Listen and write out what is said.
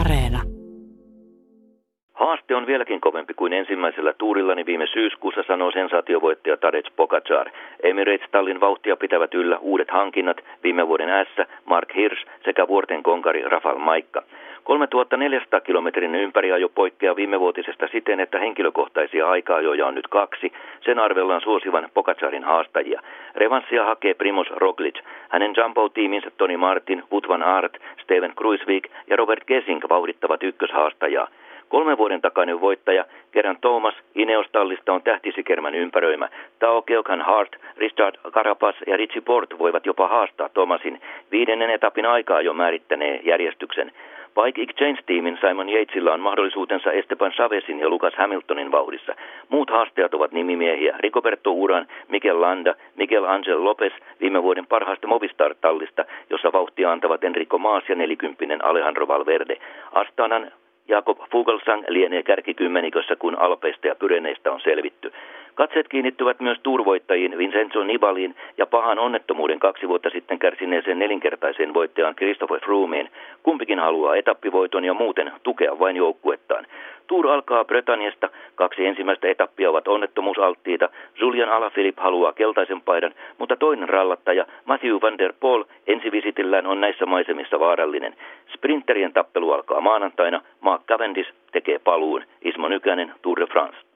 Areena. Haaste on vieläkin kovempi kuin ensimmäisellä tuurillani viime syyskuussa, sanoo sensaatiovoittaja Tadej Pogačar. Emirates-Tallin vauhtia pitävät yllä uudet hankinnat, viime vuoden ässä Mark Hirsch sekä vuorten konkari Rafael Majka. 3400 kilometrin ympäriajo poikkeaa viimevuotisesta siten, että henkilökohtaisia aikaajoja on nyt 2. Sen arvellaan suosivan Pogačarin haastajia. Revanssia hakee Primoz Roglič. Hänen Jumbo-tiiminsä Tony Martin, Wout van Aert, Steven Kruiswijk ja Robert Gesink vauhdittavat ykköshaastajaa. 3 vuoden takainen voittaja Geraint Thomas Ineos-tallista on tähtisikermän ympäröimä. Tao Geoghegan Hart, Richard Carapaz ja Richie Port voivat jopa haastaa Thomasin. 5. etapin aikaa jo määrittänee järjestyksen. Bike Exchange-tiimin Simon Yatesilla on mahdollisuutensa Esteban Chavezin ja Lucas Hamiltonin vauhdissa. Muut haastajat ovat nimimiehiä Rigoberto Uran, Miguel Landa, Miguel Angel Lopez viime vuoden parhaasta Movistar-tallista, jossa vauhtia antavat Enrico Maas ja 40 Alejandro Valverde. Astanan Jakob Fuglsang lienee kärkikymmenikössä, kun Alpeista ja Pyreneistä on selvitty. Katseet kiinnittyvät myös tuurvoittajiin Vincenzo Nibaliin ja pahan onnettomuuden 2 vuotta sitten kärsineeseen 4-kertaiseen voittajaan Christopher Froomeen. Kumpikin haluaa etappivoiton ja muuten tukea vain joukkuettaan. Tour alkaa Bretanniasta. 2 ensimmäistä etappia ovat onnettomuusalttiita. Julian Alaphilipp haluaa keltaisen paidan, mutta toinen rallattaja Mathieu van der Poel ensivisitillään on näissä maisemissa vaarallinen. Sprinterien tappelu alkaa maanantaina. Mark Cavendish tekee paluun. Ismo Nykänen, Tour de France.